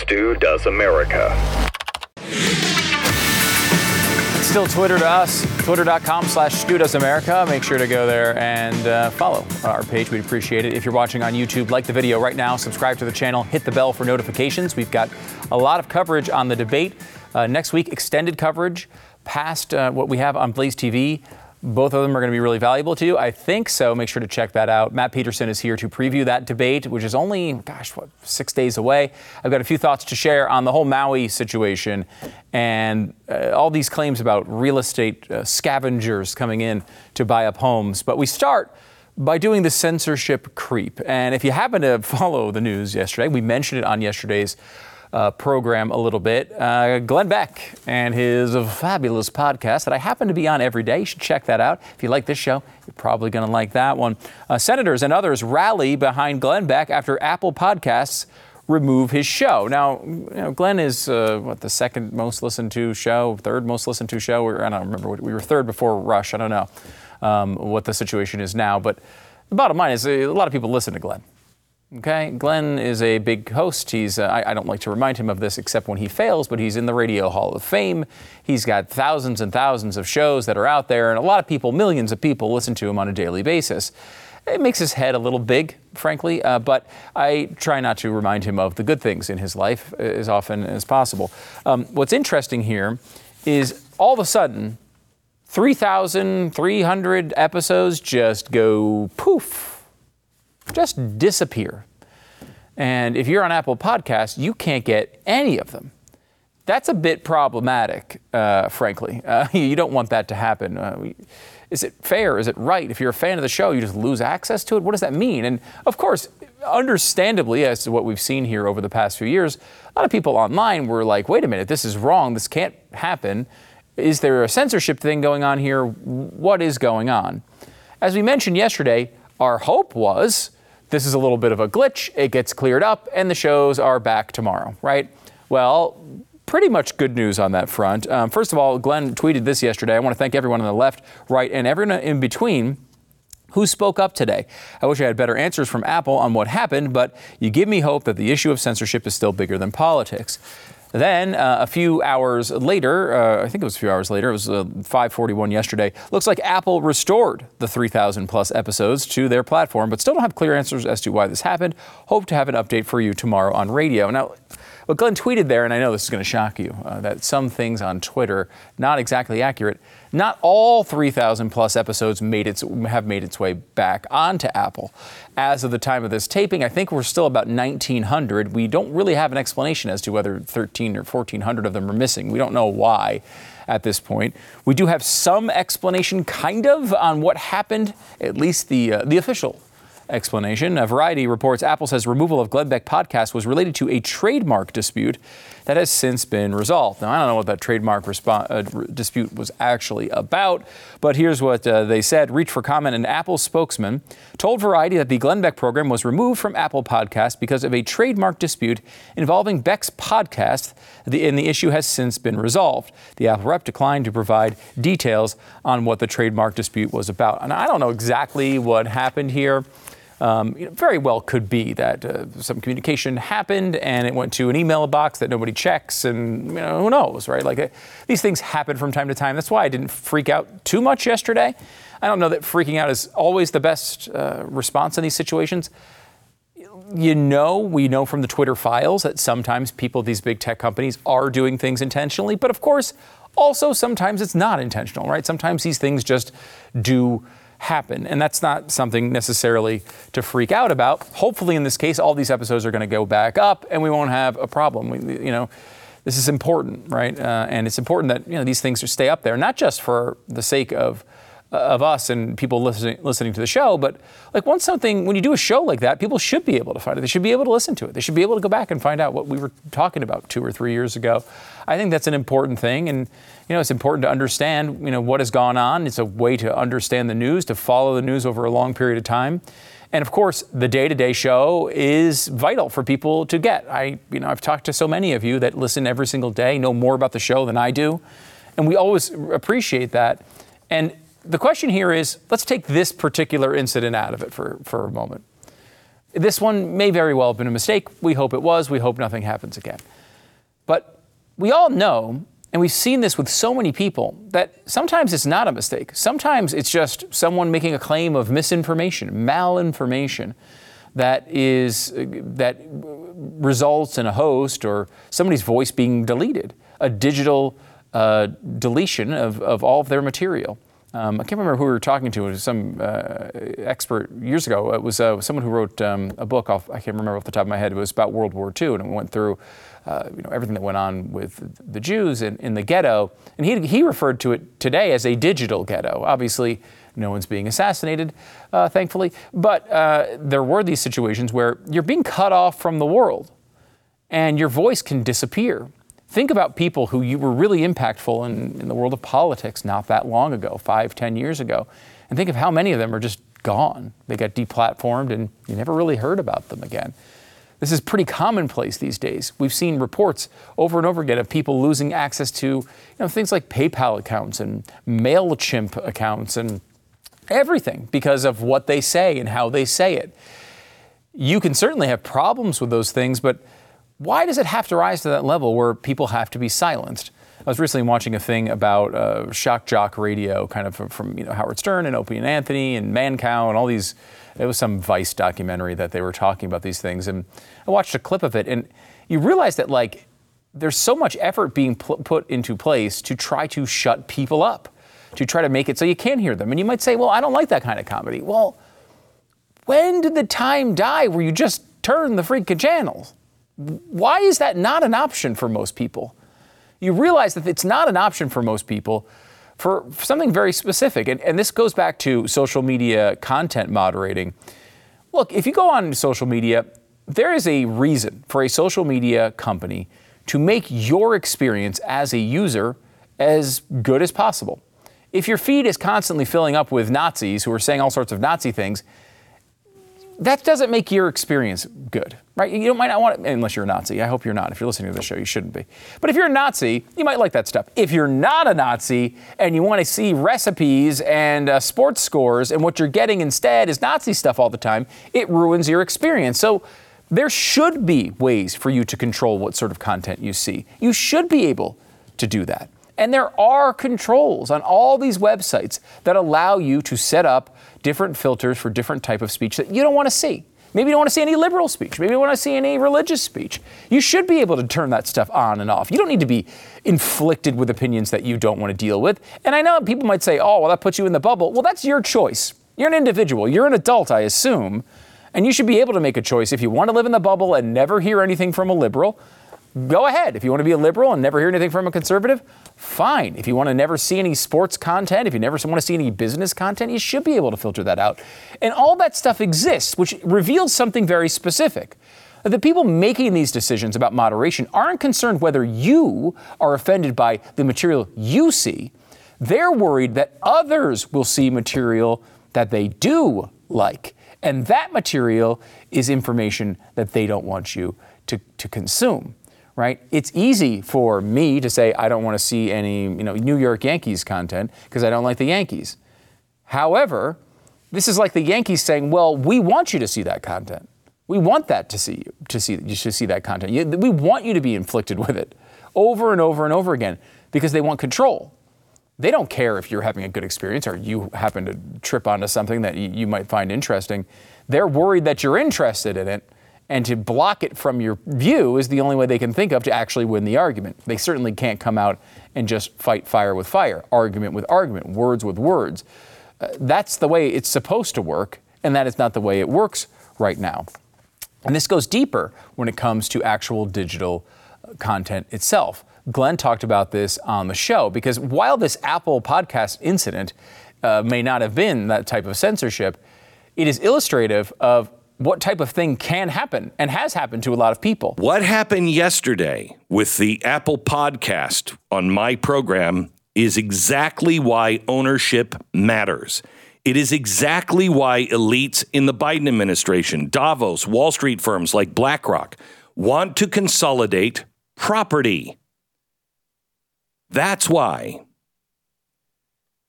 Stu Does America. It's still Twitter to us, twitter.com/StuDoesAmerica. Make sure to go there and follow our page. We'd appreciate it. If you're watching on YouTube, like the video right now, subscribe to the channel, hit the bell for notifications. We've got a lot of coverage on the debate. Next week, extended coverage past what we have on Blaze TV. Both of them are going to be really valuable to you. I think so. Make sure to check that out. Matt Peterson is here to preview that debate, which is only, 6 days away. I've got a few thoughts to share on the whole Maui situation and all these claims about real estate scavengers coming in to buy up homes. But we start by doing the censorship creep. And if you happen to follow the news yesterday, we mentioned it on yesterday's program a little bit. Glenn Beck and his fabulous podcast that I happen to be on every day. You should check that out. If you like this show, you're probably going to like that one. Senators and others rally behind Glenn Beck after Apple Podcasts remove his show. Now, you know, Glenn is the second most listened to show, third most listened to show. I don't remember. We were third before Rush. I don't know what the situation is now. But the bottom line is a lot of people listen to Glenn. Okay, Glenn is a big host. He's I don't like to remind him of this except when he fails, but he's in the Radio Hall of Fame. He's got thousands and thousands of shows that are out there, and a lot of people, millions of people, listen to him on a daily basis. It makes his head a little big, frankly, but I try not to remind him of the good things in his life as often as possible. What's interesting here is all of a sudden, 3,300 episodes just go poof. Just disappear. And if you're on Apple Podcasts, you can't get any of them. That's a bit problematic, frankly. You don't want that to happen. Is it fair? Is it right? If you're a fan of the show, you just lose access to it? What does that mean? And of course, understandably, as to what we've seen here over the past few years, a lot of people online were like, wait a minute, this is wrong. This can't happen. Is there a censorship thing going on here? What is going on? As we mentioned yesterday, our hope was, this is a little bit of a glitch, it gets cleared up, and the shows are back tomorrow, right? Well, pretty much good news on that front. First of all, Glenn tweeted this yesterday. I want to thank everyone on the left, right, and everyone in between who spoke up today. I wish I had better answers from Apple on what happened, but you give me hope that the issue of censorship is still bigger than politics. Then a few hours later, it was 5:41 yesterday, looks like Apple restored the 3,000 plus episodes to their platform, but still don't have clear answers as to why this happened. Hope to have an update for you tomorrow on radio. Now, what Glenn tweeted there, and I know this is going to shock you, that some things on Twitter, not exactly accurate. Not all 3,000 plus episodes have made its way back onto Apple. As of the time of this taping, I think we're still about 1,900. We don't really have an explanation as to whether 1,300 or 1,400 of them are missing. We don't know why at this point. We do have some explanation, kind of, on what happened, at least the official explanation. A Variety reports Apple says removal of Glenn Beck podcast was related to a trademark dispute that has since been resolved. Now, I don't know what that trademark dispute was actually about, but here's what they said. Reach for comment. An Apple spokesman told Variety that the Glenn Beck program was removed from Apple Podcasts because of a trademark dispute involving Beck's podcast, and the issue has since been resolved. The Apple rep declined to provide details on what the trademark dispute was about. And I don't know exactly what happened here. Very well could be that some communication happened and it went to an email box that nobody checks, and who knows, right? Like these things happen from time to time. That's why I didn't freak out too much yesterday. I don't know that freaking out is always the best response in these situations. We know from the Twitter files that sometimes people at these big tech companies are doing things intentionally, but of course, also sometimes it's not intentional, right? Sometimes these things just do happen. And that's not something necessarily to freak out about. Hopefully, in this case, all these episodes are going to go back up and we won't have a problem. This is important, right? And it's important that, these things stay up there, not just for the sake of us and people listening to the show, but when you do a show like that, people should be able to find it. They should be able to listen to it. They should be able to go back and find out what we were talking about 2 or 3 years ago. I think that's an important thing. And, it's important to understand, what has gone on. It's a way to understand the news, to follow the news over a long period of time. And of course, the day-to-day show is vital for people to get. I've talked to so many of you that listen every single day, know more about the show than I do. And we always appreciate that. And the question here is, let's take this particular incident out of it for a moment. This one may very well have been a mistake. We hope it was. We hope nothing happens again. But we all know, and we've seen this with so many people, that sometimes it's not a mistake. Sometimes it's just someone making a claim of misinformation, malinformation that results in a host or somebody's voice being deleted, a digital deletion of all of their material. I can't remember who we were talking to. It was some expert years ago. It was someone who wrote a book. I can't remember off the top of my head. It was about World War II, and it went through everything that went on with the Jews in the ghetto. And he referred to it today as a digital ghetto. Obviously, no one's being assassinated, thankfully. But there were these situations where you're being cut off from the world, and your voice can disappear. Think about people who you were really impactful in the world of politics not that long ago, 5-10 years ago, and think of how many of them are just gone. They got deplatformed and you never really heard about them again. This is pretty commonplace these days. We've seen reports over and over again of people losing access to things like PayPal accounts and MailChimp accounts and everything because of what they say and how they say it. You can certainly have problems with those things, but why does it have to rise to that level where people have to be silenced? I was recently watching a thing about shock jock radio, kind of from Howard Stern and Opie and Anthony and Mancow and all these. It was some Vice documentary that they were talking about these things, and I watched a clip of it, and you realize that there's so much effort being put into place to try to shut people up, to try to make it so you can't hear them. And you might say, well, I don't like that kind of comedy. Well, when did the time die where you just turn the freaking channels? Why is that not an option for most people? You realize that it's not an option for most people for something very specific. And this goes back to social media content moderating. Look, if you go on social media, there is a reason for a social media company to make your experience as a user as good as possible. If your feed is constantly filling up with Nazis who are saying all sorts of Nazi things, that doesn't make your experience good, right? You might not want it, unless you're a Nazi. I hope you're not. If you're listening to this show, you shouldn't be. But if you're a Nazi, you might like that stuff. If you're not a Nazi and you want to see recipes and sports scores, and what you're getting instead is Nazi stuff all the time, it ruins your experience. So there should be ways for you to control what sort of content you see. You should be able to do that. And there are controls on all these websites that allow you to set up different filters for different type of speech that you don't want to see. Maybe you don't want to see any liberal speech. Maybe you don't want to see any religious speech. You should be able to turn that stuff on and off. You don't need to be inflicted with opinions that you don't want to deal with. And I know people might say, oh, well, that puts you in the bubble. Well, that's your choice. You're an individual. You're an adult, I assume. And you should be able to make a choice. If you want to live in the bubble and never hear anything from a liberal, go ahead. If you want to be a liberal and never hear anything from a conservative, fine. If you want to never see any sports content, if you never want to see any business content, you should be able to filter that out. And all that stuff exists, which reveals something very specific. The people making these decisions about moderation aren't concerned whether you are offended by the material you see. They're worried that others will see material that they do like. And that material is information that they don't want you to consume. Right? It's easy for me to say I don't want to see any, New York Yankees content because I don't like the Yankees. However, this is like the Yankees saying, well, we want you to see that content. We want that to see that content. We want you to be inflicted with it over and over and over again because they want control. They don't care if you're having a good experience or you happen to trip onto something that you might find interesting. They're worried that you're interested in it. And to block it from your view is the only way they can think of to actually win the argument. They certainly can't come out and just fight fire with fire, argument with argument, words with words. That's the way it's supposed to work, and that is not the way it works right now. And this goes deeper when it comes to actual digital content itself. Glenn talked about this on the show, because while this Apple podcast incident may not have been that type of censorship, it is illustrative of what type of thing can happen and has happened to a lot of people. What happened yesterday with the Apple podcast on my program is exactly why ownership matters. It is exactly why elites in the Biden administration, Davos, Wall Street firms like BlackRock want to consolidate property. That's why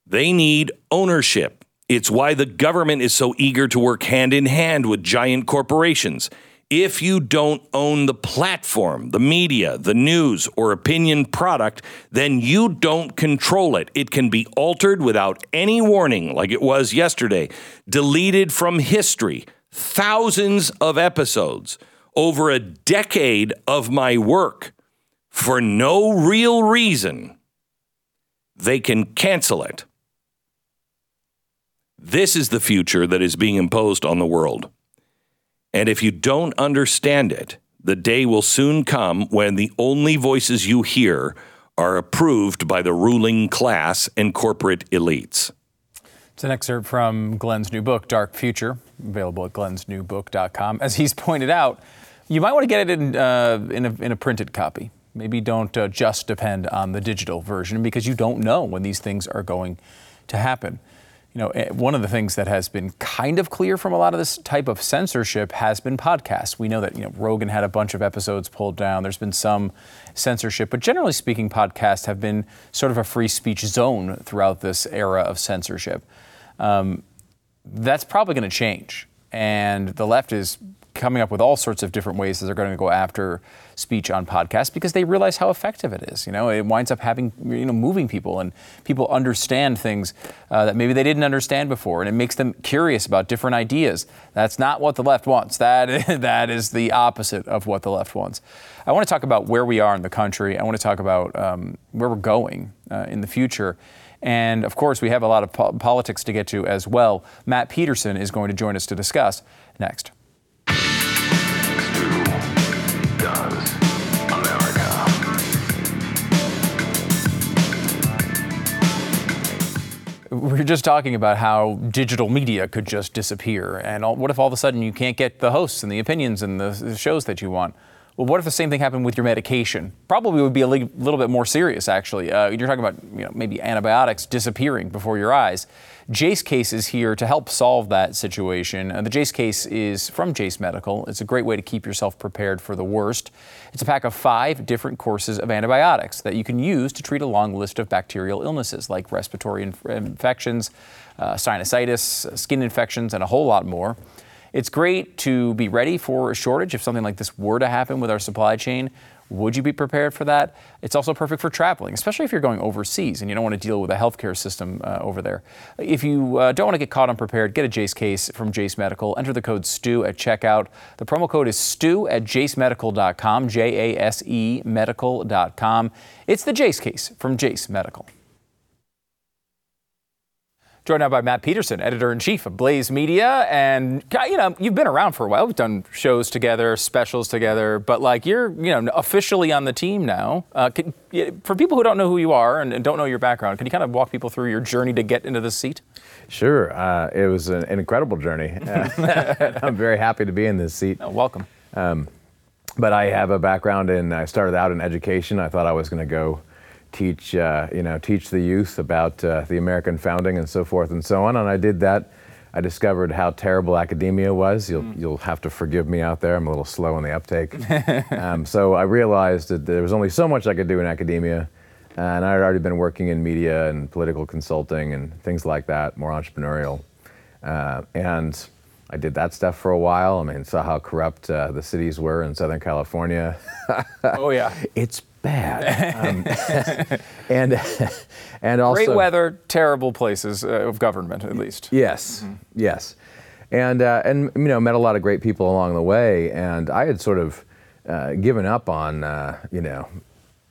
they need ownership. It's why the government is so eager to work hand in hand with giant corporations. If you don't own the platform, the media, the news, or opinion product, then you don't control it. It can be altered without any warning, like it was yesterday, deleted from history, thousands of episodes, over a decade of my work, for no real reason. They can cancel it. This is the future that is being imposed on the world. And if you don't understand it, the day will soon come when the only voices you hear are approved by the ruling class and corporate elites. It's an excerpt from Glenn's new book, Dark Future, available at glensnewbook.com. As he's pointed out, you might want to get it in a printed copy. Maybe don't just depend on the digital version, because you don't know when these things are going to happen. You know, one of the things that has been kind of clear from a lot of this type of censorship has been podcasts. We know that, you know, Rogan had a bunch of episodes pulled down. There's been some censorship, but generally speaking, podcasts have been sort of a free speech zone throughout this era of censorship. That's probably going to change. And the left is coming up with all sorts of different ways that they're going to go after speech on podcasts, because they realize how effective it is. You know, it winds up having, you know, moving people, and people understand things that maybe they didn't understand before, and it makes them curious about different ideas. That's not what the left wants. That is the opposite of what the left wants. I want to talk about where we are in the country. I want to talk about where we're going in the future. And of course, we have a lot of politics to get to as well. Matt Peterson is going to join us to discuss next. We're just talking about how digital media could just disappear. And what if all of a sudden you can't get the hosts and the opinions and the shows that you want? Well, what if the same thing happened with your medication? Probably would be a little bit more serious, actually. You're talking about, you know, maybe antibiotics disappearing before your eyes. Jase Case is here to help solve that situation. The Jase Case is from Jase Medical. It's a great way to keep yourself prepared for the worst. It's a pack of 5 different courses of antibiotics that you can use to treat a long list of bacterial illnesses like respiratory infections, sinusitis, skin infections, and a whole lot more. It's great to be ready for a shortage. If something like this were to happen with our supply chain, would you be prepared for that? It's also perfect for traveling, especially if you're going overseas and you don't want to deal with a healthcare system over there. If you don't want to get caught unprepared, get a Jase Case from Jase Medical. Enter the code STU at checkout. The promo code is STU at jasemedical.com, J-A-S-E medical.com. It's the Jase Case from Jase Medical. Joined now by Matt Peterson, editor-in-chief of Blaze Media. And, you know, you've been around for a while. We've done shows together, specials together. But, like, you're, you know, officially on the team now. For people who don't know who you are and don't know your background, can you kind of walk people through your journey to get into this seat? Sure. It was an incredible journey. I'm very happy to be in this seat. Oh, welcome. But I have a background in, I started out in education. I thought I was going to go teach the youth about the American founding and so forth and so on. And I did that. I discovered how terrible academia was. You'll have to forgive me out there. I'm a little slow in the uptake. So I realized that there was only so much I could do in academia. And I had already been working in media and political consulting and things like that, more entrepreneurial. And I did that stuff for a while. I mean, saw how corrupt the cities were in Southern California. Oh, yeah. It's bad. And also great weather, terrible places of government, at least. Yes, mm-hmm. Yes. And you know, met a lot of great people along the way, and I had sort of given up on, you know,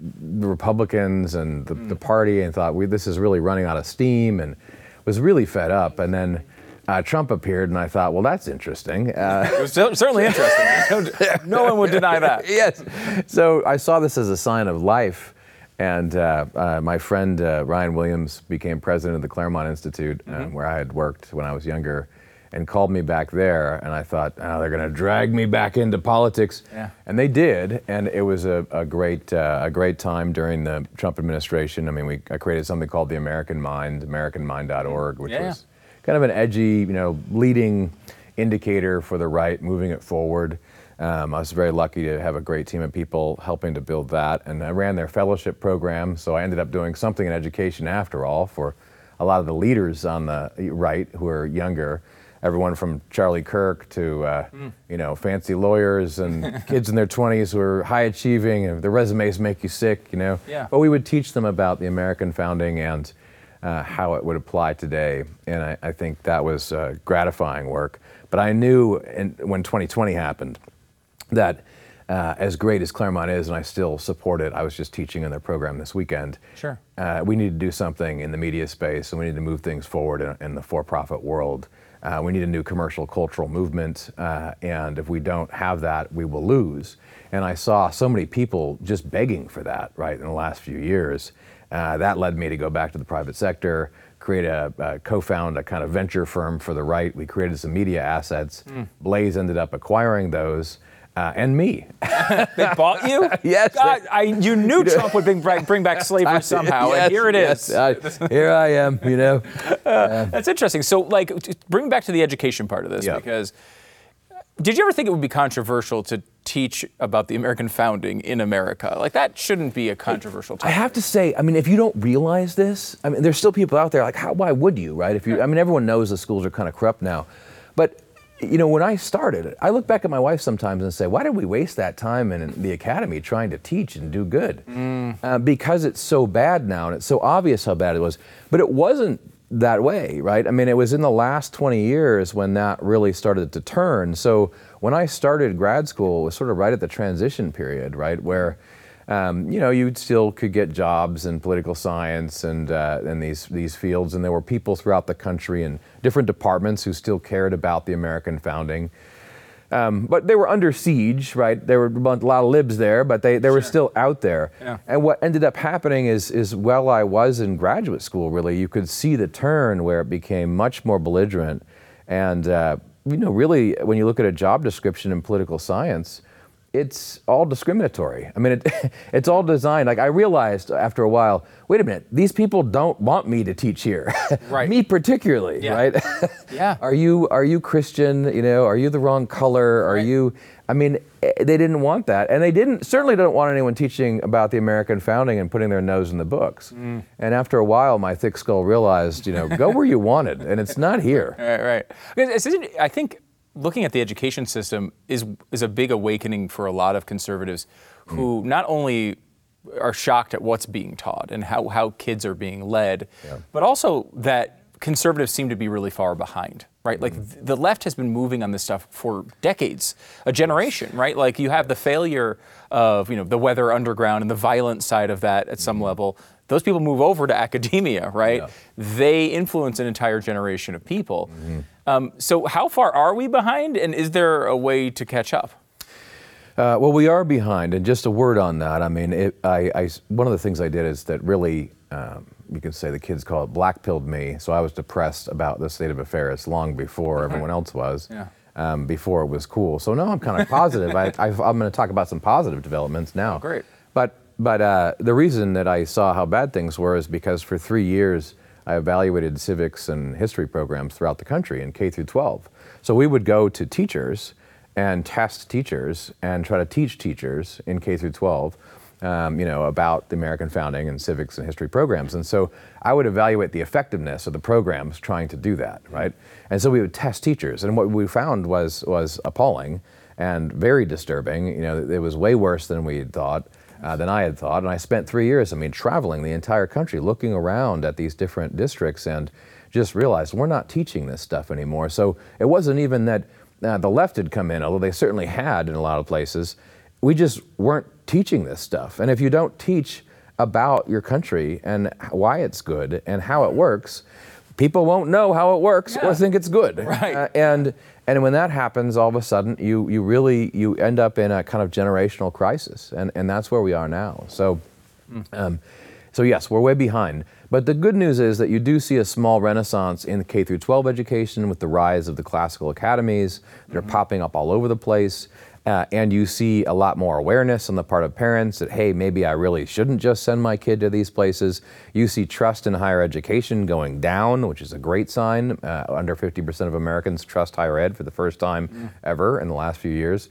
the Republicans and the party, and thought, this is really running out of steam, and was really fed up. And then Trump appeared, and I thought, well, that's interesting. It was certainly interesting. No one would deny that. Yes. So I saw this as a sign of life, and my friend Ryan Williams became president of the Claremont Institute, where I had worked when I was younger, and called me back there, and I thought, oh, they're going to drag me back into politics. Yeah. And they did, and it was a great time during the Trump administration. I mean, I created something called the American Mind, AmericanMind.org, which was kind of an edgy, you know, leading indicator for the right, moving it forward. I was very lucky to have a great team of people helping to build that. And I ran their fellowship program, so I ended up doing something in education after all for a lot of the leaders on the right who are younger, everyone from Charlie Kirk to fancy lawyers and kids in their 20s who are high achieving and their resumes make you sick, you know. Yeah. But we would teach them about the American founding and how it would apply today, and I think that was gratifying work. But I knew when 2020 happened that as great as Claremont is, and I still support it, I was just teaching in their program this weekend. Sure. We need to do something in the media space, and we need to move things forward in the for-profit world. We need a new commercial cultural movement, and if we don't have that, we will lose. And I saw so many people just begging for that, right, in the last few years. That led me to go back to the private sector, create co-found a kind of venture firm for the right. We created some media assets. Blaze ended up acquiring those. And me. They bought you? Yes. God, you knew Trump would bring back slavery somehow, and here it is. Yes, here I am, you know. That's interesting. So, bring back to the education part of this, because did you ever think it would be controversial to teach about the American founding in America? That shouldn't be a controversial topic. I have to say, if you don't realize this, there's still people out there why would you, right? If you, everyone knows the schools are kind of corrupt now, but. When I started, I look back at my wife sometimes and say, why did we waste that time in the academy trying to teach and do good? Because it's so bad now, and it's so obvious how bad it was. But it wasn't that way, right? It was in the last 20 years when that really started to turn. So when I started grad school, it was sort of right at the transition period, right, where you still could get jobs in political science and these fields, and there were people throughout the country in different departments who still cared about the American founding. But they were under siege, right? There were a lot of libs there, but they were still out there. Yeah. And what ended up happening is while I was in graduate school, really, you could see the turn where it became much more belligerent. And really, when you look at a job description in political science, it's all discriminatory. It's all designed. I realized after a while, wait a minute, these people don't want me to teach here. Right. Me particularly, right? Yeah. Are you Christian? Are you the wrong color? Are you, they didn't want that. And they certainly didn't want anyone teaching about the American founding and putting their nose in the books. And after a while, my thick skull realized, go where you wanted, and it's not here. Right. I think looking at the education system is a big awakening for a lot of conservatives who not only are shocked at what's being taught and how kids are being led, but also that conservatives seem to be really far behind, right? The left has been moving on this stuff for decades, a generation, right? You have the failure of, the Weather Underground and the violent side of that at some level. Those people move over to academia, right? Yeah. They influence an entire generation of people. So how far are we behind, and is there a way to catch up? Well, we are behind, and just a word on that. One of the things I did is that really, you can say the kids call it black-pilled me, so I was depressed about the state of affairs long before everyone else was, before it was cool. So now I'm kind of positive. I'm going to talk about some positive developments now. Oh, great. But the reason that I saw how bad things were is because for 3 years I evaluated civics and history programs throughout the country in K through 12. So we would go to teachers and test teachers and try to teach teachers in K through 12, about the American founding and civics and history programs. And so I would evaluate the effectiveness of the programs trying to do that, right? And so we would test teachers, and what we found was appalling and very disturbing. It was way worse than we had thought. Than I had thought, and I spent 3 years, traveling the entire country, looking around at these different districts, and just realized we're not teaching this stuff anymore. So it wasn't even that the left had come in, although they certainly had in a lot of places. We just weren't teaching this stuff. And if you don't teach about your country and why it's good and how it works, people won't know how it works or think it's good. Right. And when that happens, all of a sudden, you really end up in a kind of generational crisis, and that's where we are now. So, so yes, we're way behind. But the good news is that you do see a small renaissance in K through 12 education with the rise of the classical academies that are popping up all over the place, and you see a lot more awareness on the part of parents that hey, maybe I really shouldn't just send my kid to these places. You see trust in higher education going down, which is a great sign. Under 50% of Americans trust higher ed for the first time ever in the last few years,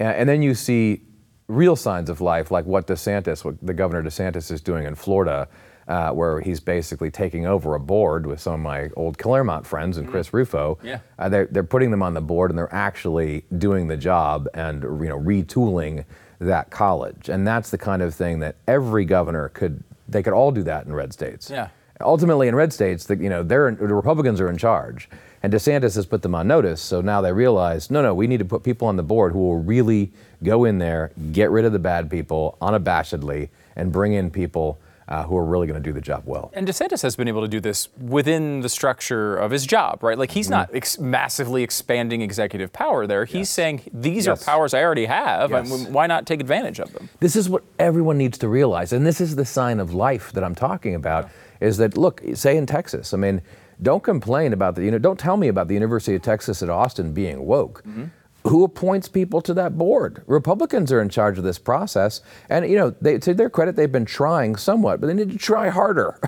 and then you see real signs of life, like what DeSantis, what the governor DeSantis is doing in Florida, where he's basically taking over a board with some of my old Claremont friends and Chris Rufo. Yeah. They're putting them on the board, and they're actually doing the job and, you know, retooling that college. And that's the kind of thing that every governor could, they could all do that in red states. Yeah. Ultimately, in red states, that, you know, the Republicans are in charge, and DeSantis has put them on notice. So now they realize, no, we need to put people on the board who will really go in there, get rid of the bad people unabashedly, and bring in people who are really going to do the job well. And DeSantis has been able to do this within the structure of his job, right? Like, he's not massively expanding executive power there. He's saying, these are powers I already have. Yes. And why not take advantage of them? This is what everyone needs to realize. And this is the sign of life that I'm talking about. Is that, look, say in Texas, I mean, don't complain about the, you know, don't tell me about the University of Texas at Austin being woke. Mm-hmm. Who appoints people to that board? Republicans are in charge of this process. And, you know, they, to their credit, they've been trying somewhat, but they need to try harder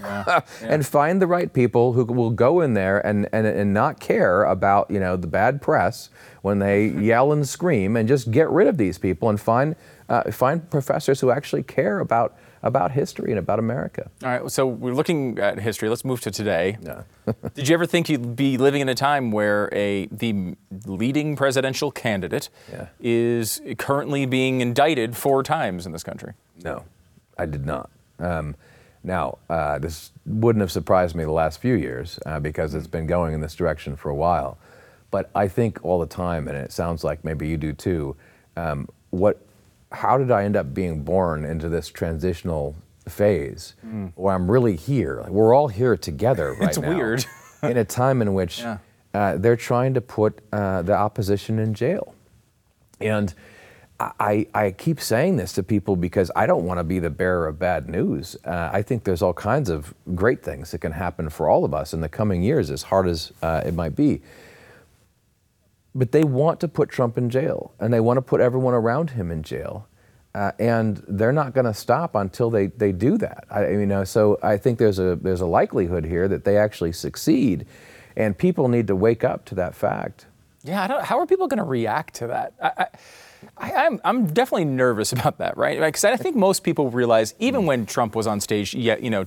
and find the right people who will go in there and not care about, you know, the bad press when they yell and scream, and just get rid of these people and find professors who actually care about history and about America. All right, so we're looking at history. Let's move to today. Yeah. Did you ever think you'd be living in a time where the leading presidential candidate is currently being indicted 4 times in this country? No, I did not. Now, this wouldn't have surprised me the last few years because it's been going in this direction for a while. But I think all the time, and it sounds like maybe you do too, how did I end up being born into this transitional phase where I'm really here? Like, we're all here together right now. It's weird. In a time in which they're trying to put the opposition in jail. And I keep saying this to people because I don't want to be the bearer of bad news. I think there's all kinds of great things that can happen for all of us in the coming years, as hard as it might be. But they want to put Trump in jail, and they want to put everyone around him in jail. And they're not going to stop until they do that. So I think there's a likelihood here that they actually succeed, and people need to wake up to that fact. Yeah, how are people going to react to that? I'm definitely nervous about that, right? Because I think most people realize, even when Trump was on stage,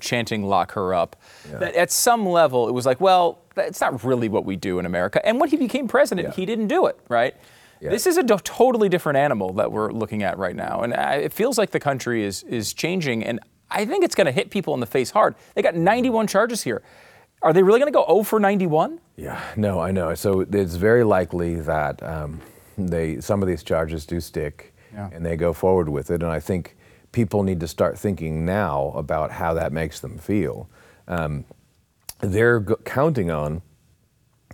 chanting "Lock her up," that at some level it was like, well, it's not really what we do in America. And when he became president, he didn't do it, right? Yeah. This is a totally different animal that we're looking at right now, and it feels like the country is changing. And I think it's going to hit people in the face hard. They got 91 charges here. Are they really going to go 0 for 91? Yeah, no, I know. So it's very likely that. Some of these charges do stick, and they go forward with it. And I think people need to start thinking now about how that makes them feel. They're counting on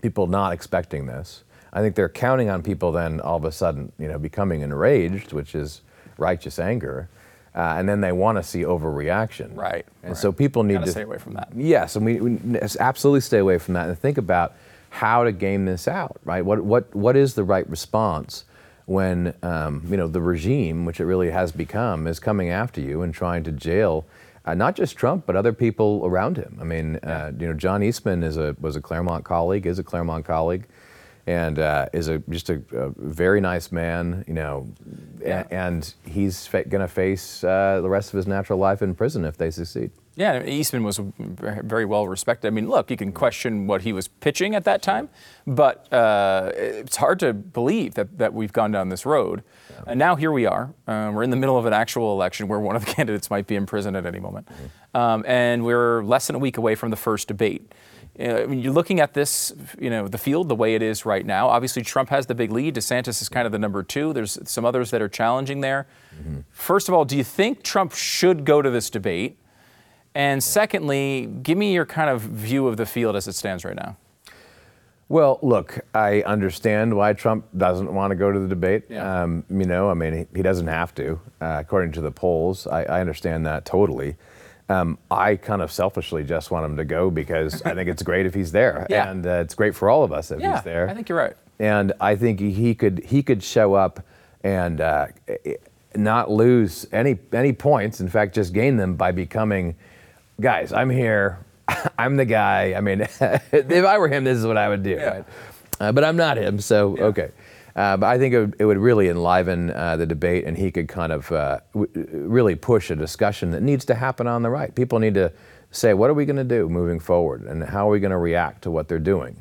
people not expecting this. I think they're counting on people then all of a sudden, becoming enraged, which is righteous anger. And then they want to see overreaction. Right. And so people need to stay away from that. Yes, and we absolutely stay away from that and think about how to game this out, right? What is the right response when the regime, which it really has become, is coming after you and trying to jail not just Trump but other people around him? I mean, John Eastman is a Claremont colleague, and is just a very nice man, and he's going to face the rest of his natural life in prison if they succeed. Yeah, Eastman was very well respected. I mean, look, you can question what he was pitching at that time, but it's hard to believe that we've gone down this road. Yeah. And now here we are. We're in the middle of an actual election where one of the candidates might be in prison at any moment. Mm-hmm. And we're less than a week away from the first debate. You're looking at this, the field the way it is right now. Obviously, Trump has the big lead. DeSantis is kind of the number 2. There's some others that are challenging there. Mm-hmm. First of all, do you think Trump should go to this debate? And secondly, give me your kind of view of the field as it stands right now. Well, look, I understand why Trump doesn't want to go to the debate. Yeah. He doesn't have to, according to the polls. I understand that totally. I kind of selfishly just want him to go because I think it's great if he's there. Yeah. And it's great for all of us if he's there. I think you're right. And I think he could show up and not lose any points. In fact, just gain them by becoming... Guys, I'm here. I'm the guy. I mean, if I were him, this is what I would do. Yeah. Right? But I'm not him, so okay. But I think it would really enliven the debate, and he could kind of really push a discussion that needs to happen on the right. People need to say, what are we going to do moving forward, and how are we going to react to what they're doing?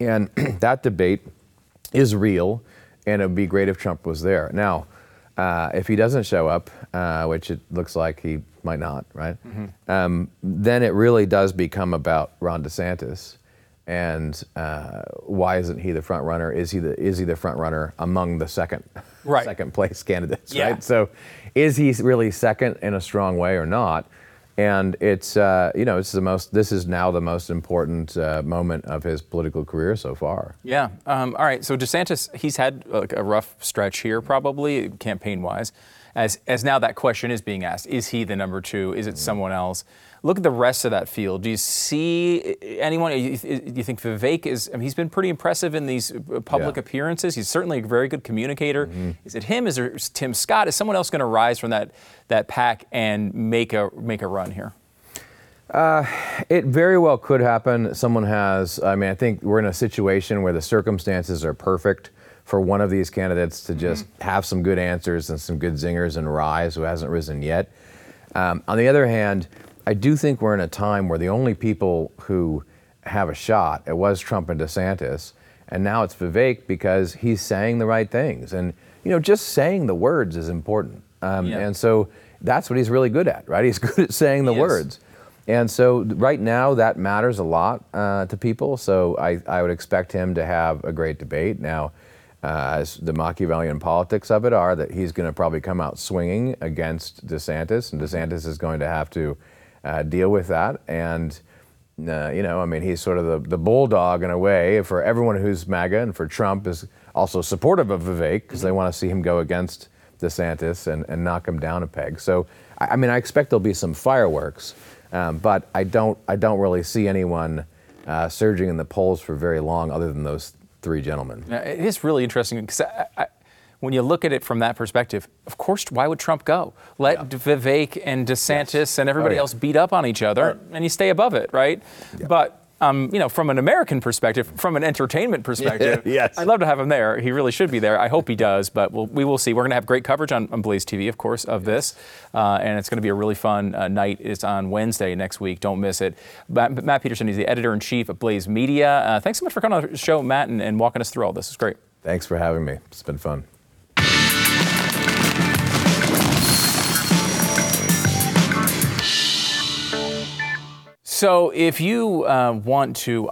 And that debate is real, and it would be great if Trump was there. Now, if he doesn't show up, which it looks like he might not, right? Mm-hmm. Then it really does become about Ron DeSantis, and why isn't he the front runner? Is he the front runner among the second place candidates? Yeah. Right. So, is he really second in a strong way or not? And it's this is now the most important moment of his political career so far. Yeah. All right. So DeSantis, he's had a rough stretch here, probably campaign-wise, as now that question is being asked: is he the number two? Is it someone else? Look at the rest of that field. Do you see anyone? You think Vivek is? I mean, he's been pretty impressive in these public appearances. He's certainly a very good communicator. Mm-hmm. Is it him? Is there Tim Scott? Is someone else going to rise from that pack and make a run here? It very well could happen. Someone has. I mean, I think we're in a situation where the circumstances are perfect for one of these candidates to just have some good answers and some good zingers and rise, who hasn't risen yet. On the other hand, I do think we're in a time where the only people who have a shot, it was Trump and DeSantis, and now it's Vivek because he's saying the right things. And, just saying the words is important. And so that's what he's really good at, right? He's good at saying the words. And so right now that matters a lot to people. So I would expect him to have a great debate. Now, as the Machiavellian politics of it are, that he's going to probably come out swinging against DeSantis, and DeSantis is going to have to deal with that, and he's sort of the bulldog in a way for everyone who's MAGA, and for Trump is also supportive of Vivek because they want to see him go against DeSantis and knock him down a peg. So I expect there'll be some fireworks, but I don't really see anyone surging in the polls for very long other than those three gentlemen. Now, it is really interesting because when you look at it from that perspective, of course, why would Trump go? Let Vivek and DeSantis and everybody else beat up on each other, and you stay above it, right? Yeah. But, from an American perspective, from an entertainment perspective, I'd love to have him there. He really should be there. I hope he does, but we will see. We're going to have great coverage on Blaze TV, of course, of this, and it's going to be a really fun night. It's on Wednesday next week. Don't miss it. But Matt Peterson is the editor-in-chief of Blaze Media. Thanks so much for coming on the show, Matt, and walking us through all this. It's great. Thanks for having me. It's been fun. So if you want to,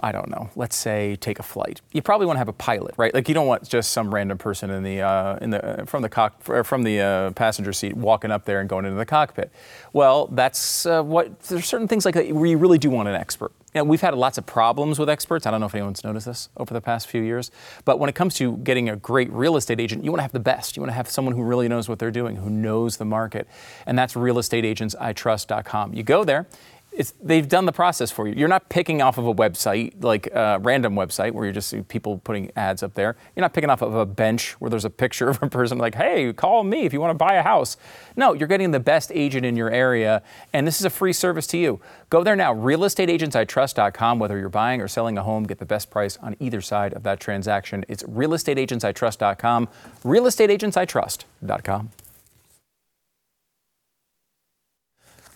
let's say take a flight, you probably want to have a pilot, right? Like you don't want just some random person from the passenger seat walking up there and going into the cockpit. Well, that's there's certain things like that where you really do want an expert. And we've had lots of problems with experts. I don't know if anyone's noticed this over the past few years. But when it comes to getting a great real estate agent, you want to have the best. You want to have someone who really knows what they're doing, who knows the market. And that's realestateagentsitrust.com. You go there. They've done the process for you. You're not picking off of a website, like a random website where you're just see people putting ads up there. You're not picking off of a bench where there's a picture of a person like, hey, call me if you want to buy a house. No, you're getting the best agent in your area, and this is a free service to you. Go there now, realestateagentsitrust.com. Whether you're buying or selling a home, get the best price on either side of that transaction. It's realestateagentsitrust.com, realestateagentsitrust.com.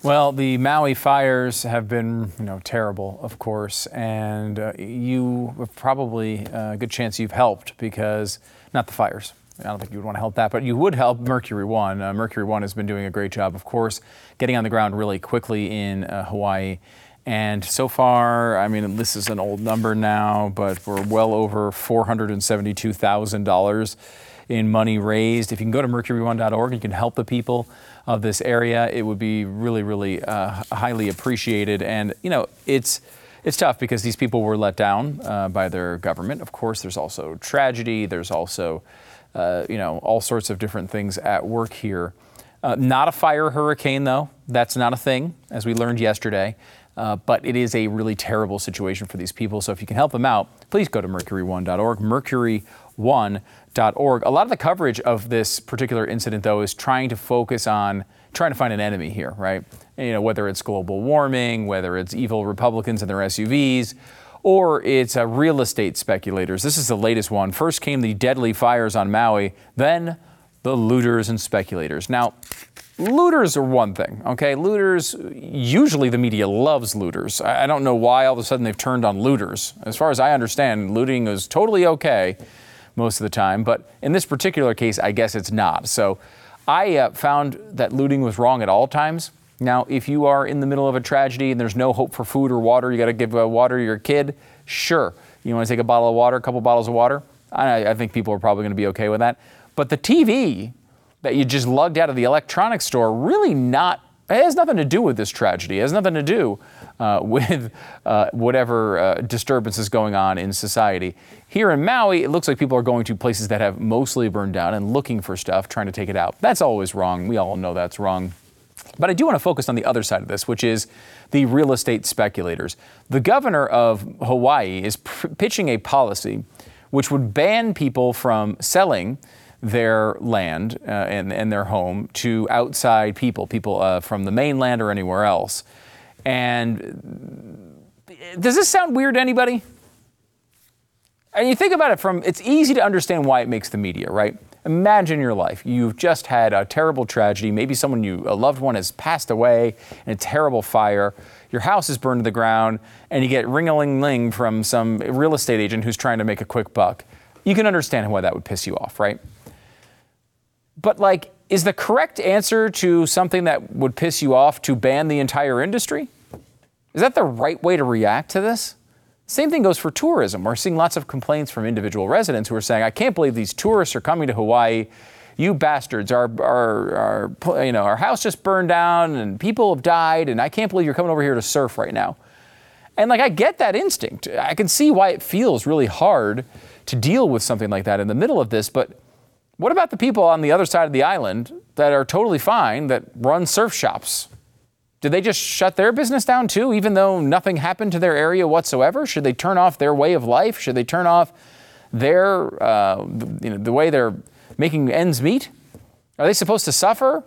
Well, the Maui fires have been, terrible, of course, and you have probably a good chance you've helped because, not the fires, I don't think you would want to help that, but you would help Mercury One. Mercury One has been doing a great job, of course, getting on the ground really quickly in Hawaii. And so far, this is an old number now, but we're well over $472,000 in money raised. If you can go to mercury1.org, you can help the people of this area. It would be really, really highly appreciated. And, it's tough because these people were let down by their government. Of course, there's also tragedy. There's also, all sorts of different things at work here. Not a fire hurricane, though. That's not a thing, as we learned yesterday. But it is a really terrible situation for these people. So if you can help them out, please go to mercury1.org, mercury1.org. A lot of the coverage of this particular incident, though, is trying to focus on trying to find an enemy here, right? And, whether it's global warming, whether it's evil Republicans and their SUVs, or it's real estate speculators. This is the latest one. First came the deadly fires on Maui, then the looters and speculators. Now, Looters are one thing, okay? Looters, usually the media loves looters. I don't know why all of a sudden they've turned on looters. As far as I understand, looting is totally okay most of the time, but in this particular case, I guess it's not. So I found that looting was wrong at all times. Now, if you are in the middle of a tragedy and there's no hope for food or water, you got to give water to your kid, sure. You want to take a bottle of water, a couple bottles of water? I think people are probably going to be okay with that. But the TV that you just lugged out of the electronics store really not, it has nothing to do with this tragedy. It has nothing to do with whatever disturbances going on in society. Here in Maui, it looks like people are going to places that have mostly burned down and looking for stuff, trying to take it out. That's always wrong. We all know that's wrong. But I do want to focus on the other side of this, which is the real estate speculators. The governor of Hawaii is pitching a policy which would ban people from selling their land and their home to outside people, from the mainland or anywhere else. And does this sound weird to anybody? And you think about it it's easy to understand why it makes the media, right? Imagine your life. You've just had a terrible tragedy. Maybe a loved one has passed away in a terrible fire. Your house is burned to the ground and you get ring-a-ling-ling from some real estate agent who's trying to make a quick buck. You can understand why that would piss you off, right? But is the correct answer to something that would piss you off to ban the entire industry? Is that the right way to react to this? Same thing goes for tourism. We're seeing lots of complaints from individual residents who are saying, I can't believe these tourists are coming to Hawaii. You bastards, our house just burned down and people have died and I can't believe you're coming over here to surf right now. And I get that instinct. I can see why it feels really hard to deal with something like that in the middle of this, but what about the people on the other side of the island that are totally fine that run surf shops? Did they just shut their business down too, even though nothing happened to their area whatsoever? Should they turn off their way of life? Should they turn off their, the way they're making ends meet? Are they supposed to suffer?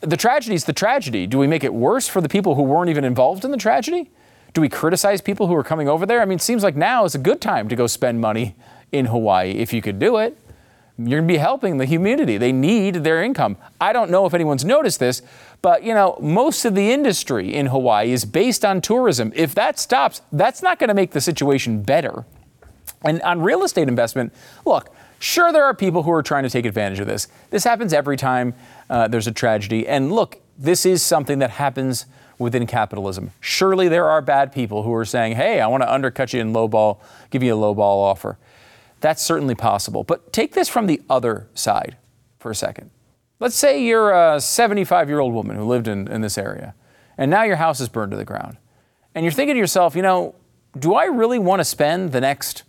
The tragedy's the tragedy. Do we make it worse for the people who weren't even involved in the tragedy? Do we criticize people who are coming over there? It seems like now is a good time to go spend money in Hawaii if you could do it. You're going to be helping the community. They need their income. I don't know if anyone's noticed this, but, most of the industry in Hawaii is based on tourism. If that stops, that's not going to make the situation better. And on real estate investment, look, sure, there are people who are trying to take advantage of this. This happens every time there's a tragedy. And look, this is something that happens within capitalism. Surely there are bad people who are saying, hey, I want to undercut you and lowball, give you a lowball offer. That's certainly possible. But take this from the other side for a second. Let's say you're a 75-year-old woman who lived in this area, and now your house is burned to the ground. And you're thinking to yourself, do I really want to spend the next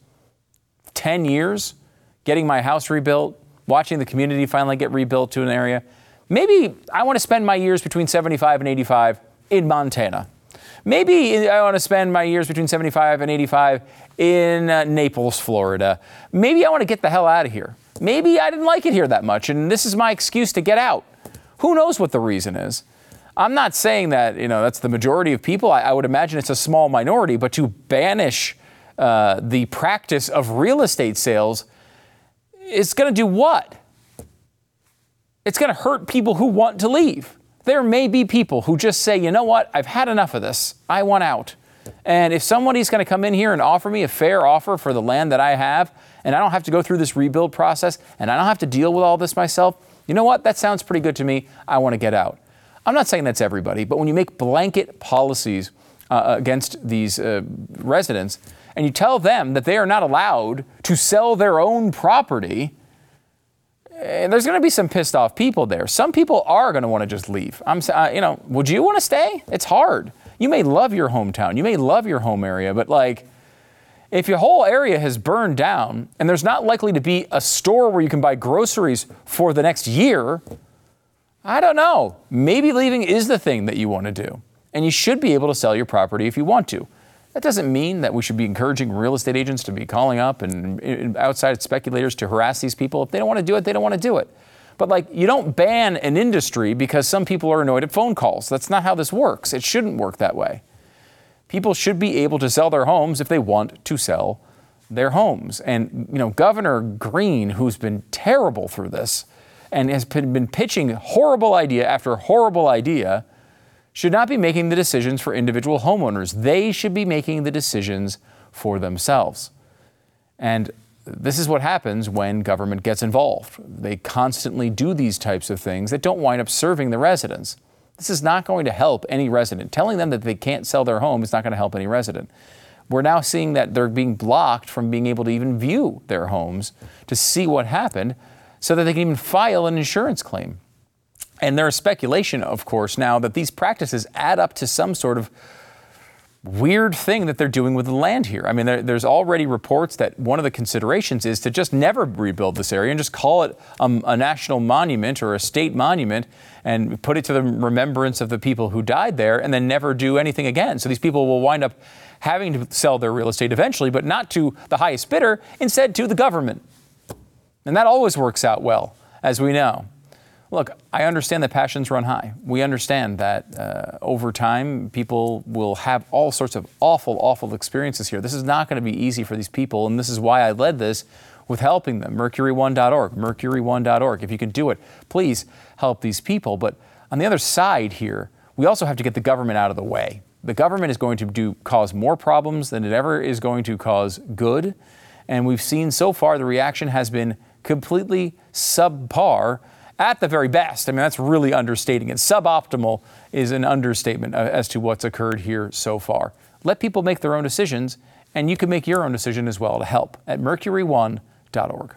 10 years getting my house rebuilt, watching the community finally get rebuilt to an area? Maybe I want to spend my years between 75 and 85 in Montana. Maybe I want to spend my years between 75 and 85 in Naples, Florida. Maybe I want to get the hell out of here. Maybe I didn't like it here that much, and this is my excuse to get out. Who knows what the reason is? I'm not saying that, that's the majority of people. I would imagine it's a small minority, but to banish the practice of real estate sales, it's going to do what? It's going to hurt people who want to leave. There may be people who just say, you know what, I've had enough of this. I want out. And if somebody's going to come in here and offer me a fair offer for the land that I have, and I don't have to go through this rebuild process, and I don't have to deal with all this myself, you know what, that sounds pretty good to me. I want to get out. I'm not saying that's everybody, but when you make blanket policies against these residents, and you tell them that they are not allowed to sell their own property, and there's going to be some pissed off people there. Some people are going to want to just leave. Would you want to stay? It's hard. You may love your hometown. You may love your home area. But if your whole area has burned down and there's not likely to be a store where you can buy groceries for the next year, I don't know. Maybe leaving is the thing that you want to do. And you should be able to sell your property if you want to. That doesn't mean that we should be encouraging real estate agents to be calling up and outside speculators to harass these people. If they don't want to do it, they don't want to do it. But you don't ban an industry because some people are annoyed at phone calls. That's not how this works. It shouldn't work that way. People should be able to sell their homes if they want to sell their homes. And, Governor Green, who's been terrible through this, and has been pitching horrible idea after horrible idea should not be making the decisions for individual homeowners. They should be making the decisions for themselves. And this is what happens when government gets involved. They constantly do these types of things that don't wind up serving the residents. This is not going to help any resident. Telling them that they can't sell their home is not going to help any resident. We're now seeing that they're being blocked from being able to even view their homes to see what happened so that they can even file an insurance claim. And there is speculation, of course, now that these practices add up to some sort of weird thing that they're doing with the land here. I mean, there's already reports that one of the considerations is to just never rebuild this area and just call it a national monument or a state monument and put it to the remembrance of the people who died there and then never do anything again. So these people will wind up having to sell their real estate eventually, but not to the highest bidder, instead to the government. And that always works out well, as we know. Look, I understand that passions run high. We understand that over time, people will have all sorts of awful, awful experiences here. This is not going to be easy for these people, and this is why I led this with helping them. Mercury1.org, Mercury1.org. If you can do it, please help these people. But on the other side here, we also have to get the government out of the way. The government is going to cause more problems than it ever is going to cause good. And we've seen so far the reaction has been completely subpar at the very best. I mean, that's really understating it. Suboptimal is an understatement as to what's occurred here so far. Let people make their own decisions, and you can make your own decision as well to help at mercury1.org.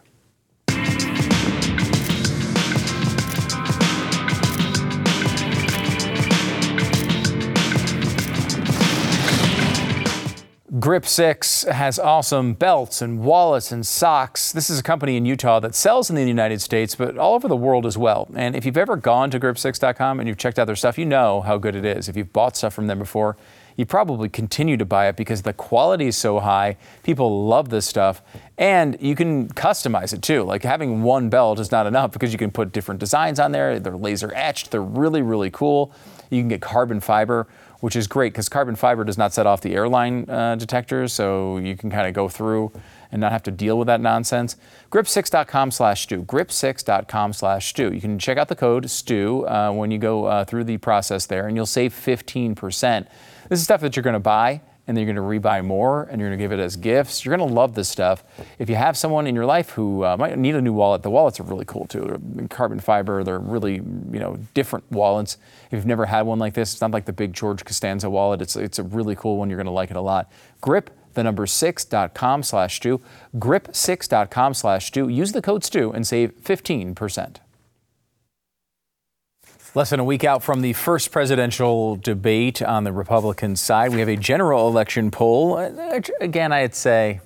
Grip6 has awesome belts and wallets and socks. This is a company in Utah that sells in the United States, but all over the world as well. And if you've ever gone to Grip6.com and you've checked out their stuff, you know how good it is. If you've bought stuff from them before, you probably continue to buy it because the quality is so high. People love this stuff. And you can customize it too. Like having one belt is not enough because you can put different designs on there. They're laser etched. They're really, really cool. You can get carbon fiber, which is great because carbon fiber does not set off the airline detectors, so you can kind of go through and not have to deal with that nonsense. Grip6.com/Stu, Grip6.com/Stu. You can check out the code Stu when you go through the process there, and you'll save 15%. This is stuff that you're going to buy, and then you're going to rebuy more, and you're going to give it as gifts. You're going to love this stuff. If you have someone in your life who might need a new wallet, the wallets are really cool too. They're carbon fiber. They're really, different wallets. If you've never had one like this, it's not like the big George Costanza wallet. It's a really cool one. You're going to like it a lot. Grip6.com/Stu. Grip6.com/Stu. Use the code Stu and save 15%. Less than a week out from the first presidential debate on the Republican side, we have a general election poll. Again, I'd say,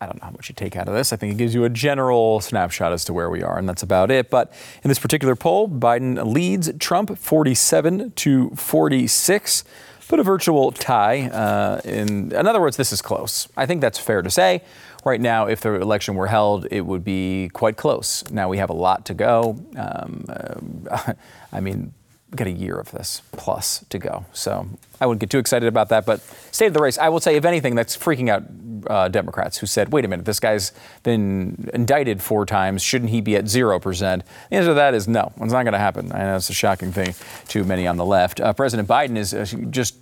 I don't know how much you take out of this. I think it gives you a general snapshot as to where we are, and that's about it. But in this particular poll, Biden leads Trump 47-46, but a virtual tie. In other words, this is close. I think that's fair to say. Right now, if the election were held, it would be quite close. Now we have a lot to go. We've got a year of this plus to go. So I wouldn't get too excited about that. But state of the race, I will say, if anything, that's freaking out Democrats who said, wait a minute, this guy's been indicted 4 times. Shouldn't he be at 0%? The answer to that is no. It's not going to happen. I know it's a shocking thing to many on the left. President Biden is just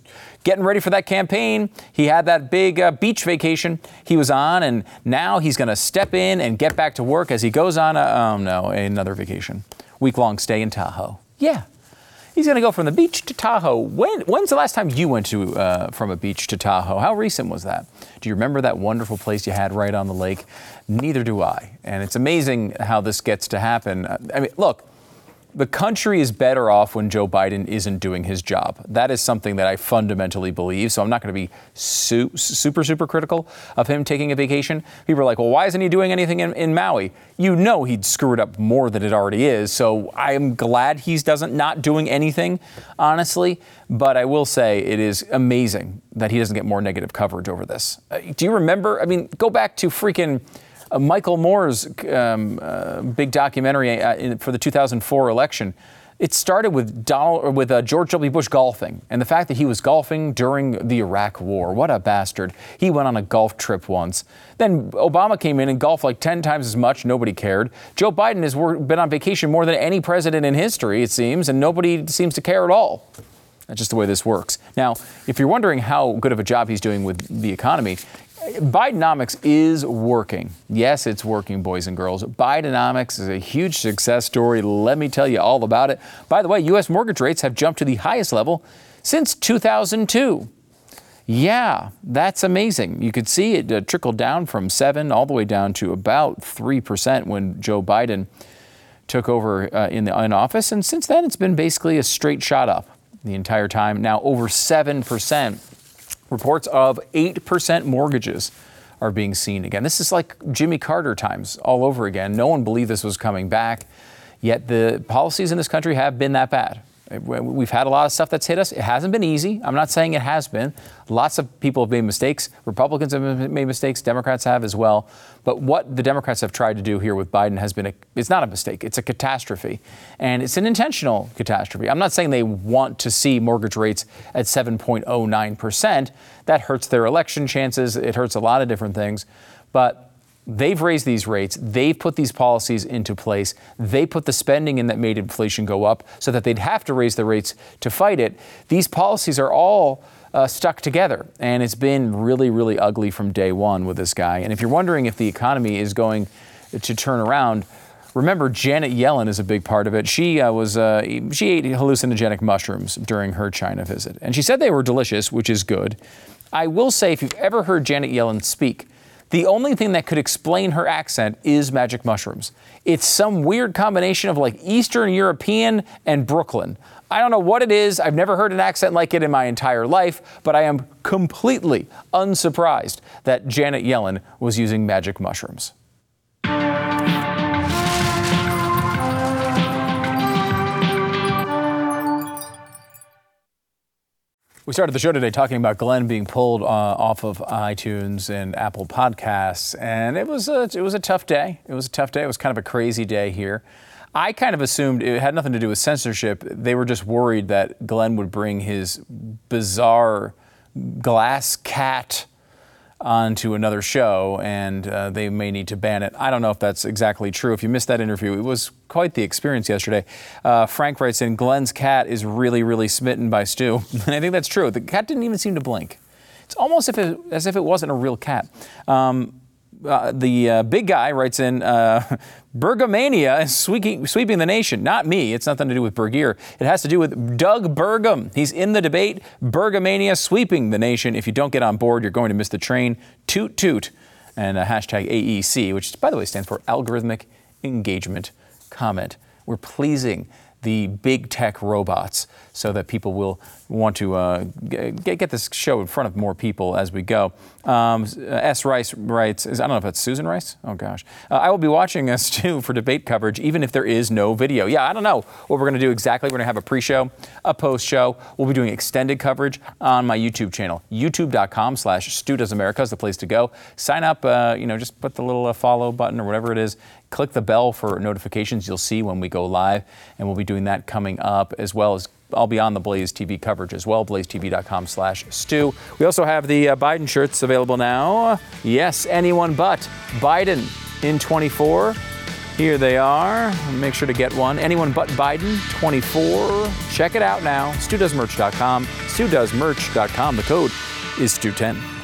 getting ready for that campaign. He had that big beach vacation he was on, and now he's going to step in and get back to work as he goes on another vacation. Week-long stay in Tahoe. Yeah. He's going to go from the beach to Tahoe. When's the last time you went to from a beach to Tahoe? How recent was that? Do you remember that wonderful place you had right on the lake? Neither do I. And it's amazing how this gets to happen. Look, the country is better off when Joe Biden isn't doing his job. That is something that I fundamentally believe. So I'm not going to be super, super critical of him taking a vacation. People are like, well, why isn't he doing anything in Maui? You know he'd screw it up more than it already is. So I'm glad he's not doing anything, honestly. But I will say it is amazing that he doesn't get more negative coverage over this. Do you remember? Go back to freaking Michael Moore's big documentary for the 2004 election. It started with George W. Bush golfing, and the fact that he was golfing during the Iraq War. What a bastard. He went on a golf trip once. Then Obama came in and golfed like 10 times as much. Nobody cared. Joe Biden has been on vacation more than any president in history, it seems, and nobody seems to care at all. That's just the way this works. Now, if you're wondering how good of a job he's doing with the economy, Bidenomics is working. Yes, it's working, boys and girls. Bidenomics is a huge success story. Let me tell you all about it. By the way, U.S. mortgage rates have jumped to the highest level since 2002. Yeah, that's amazing. You could see it trickled down from 7% all the way down to about 3% when Joe Biden took over in office. And since then, it's been basically a straight shot up the entire time. Now over 7%. Reports of 8% mortgages are being seen again. This is like Jimmy Carter times all over again. No one believed this was coming back, yet the policies in this country have been that bad. We've had a lot of stuff that's hit us. It hasn't been easy. I'm not saying it has been. Lots of people have made mistakes. Republicans have made mistakes. Democrats have as well. But what the Democrats have tried to do here with Biden has been it's not a mistake. It's a catastrophe. And it's an intentional catastrophe. I'm not saying they want to see mortgage rates at 7.09%. That hurts their election chances. It hurts a lot of different things. But they've raised these rates. They've put these policies into place. They put the spending in that made inflation go up so that they'd have to raise the rates to fight it. These policies are all stuck together. And it's been really, really ugly from day one with this guy. And if you're wondering if the economy is going to turn around, remember, Janet Yellen is a big part of it. She ate hallucinogenic mushrooms during her China visit. And she said they were delicious, which is good. I will say, if you've ever heard Janet Yellen speak, the only thing that could explain her accent is magic mushrooms. It's some weird combination of like Eastern European and Brooklyn. I don't know what it is. I've never heard an accent like it in my entire life, but I am completely unsurprised that Janet Yellen was using magic mushrooms. We started the show today talking about Glenn being pulled off of iTunes and Apple Podcasts, and it was a tough day. It was a tough day. It was kind of a crazy day here. I kind of assumed it had nothing to do with censorship. They were just worried that Glenn would bring his bizarre glass cat onto another show, and they may need to ban it. I don't know if that's exactly true. If you missed that interview, it was quite the experience yesterday. Frank writes in, Glenn's cat is really, really smitten by Stu. And I think that's true. The cat didn't even seem to blink. It's almost as if it wasn't a real cat. The big guy writes in, Burgomania is sweeping the nation. Not me. It's nothing to do with Burguiere. It has to do with Doug Burgum. He's in the debate. Burgomania sweeping the nation. If you don't get on board, you're going to miss the train. Toot toot. And hashtag AEC, which, by the way, stands for Algorithmic Engagement Comment. We're pleasing the big tech robots so that people will want to get this show in front of more people as we go. S. Rice writes, I don't know if that's Susan Rice. Oh, gosh. I will be watching us, too, for debate coverage, even if there is no video. Yeah, I don't know what we're going to do exactly. We're going to have a pre-show, a post-show. We'll be doing extended coverage on my YouTube channel. YouTube.com/StuDoesAmerica is the place to go. Sign up, just put the little follow button or whatever it is. Click the bell for notifications. You'll see when we go live, and we'll be doing that coming up, as well as I'll be on the Blaze TV coverage as well, blazetv.com/Stu. We also have the Biden shirts available now. Yes, anyone but Biden in 24. Here they are. Make sure to get one. Anyone but Biden 24. Check it out now. StuDoesMerch.com. StuDoesMerch.com. The code is Stu10.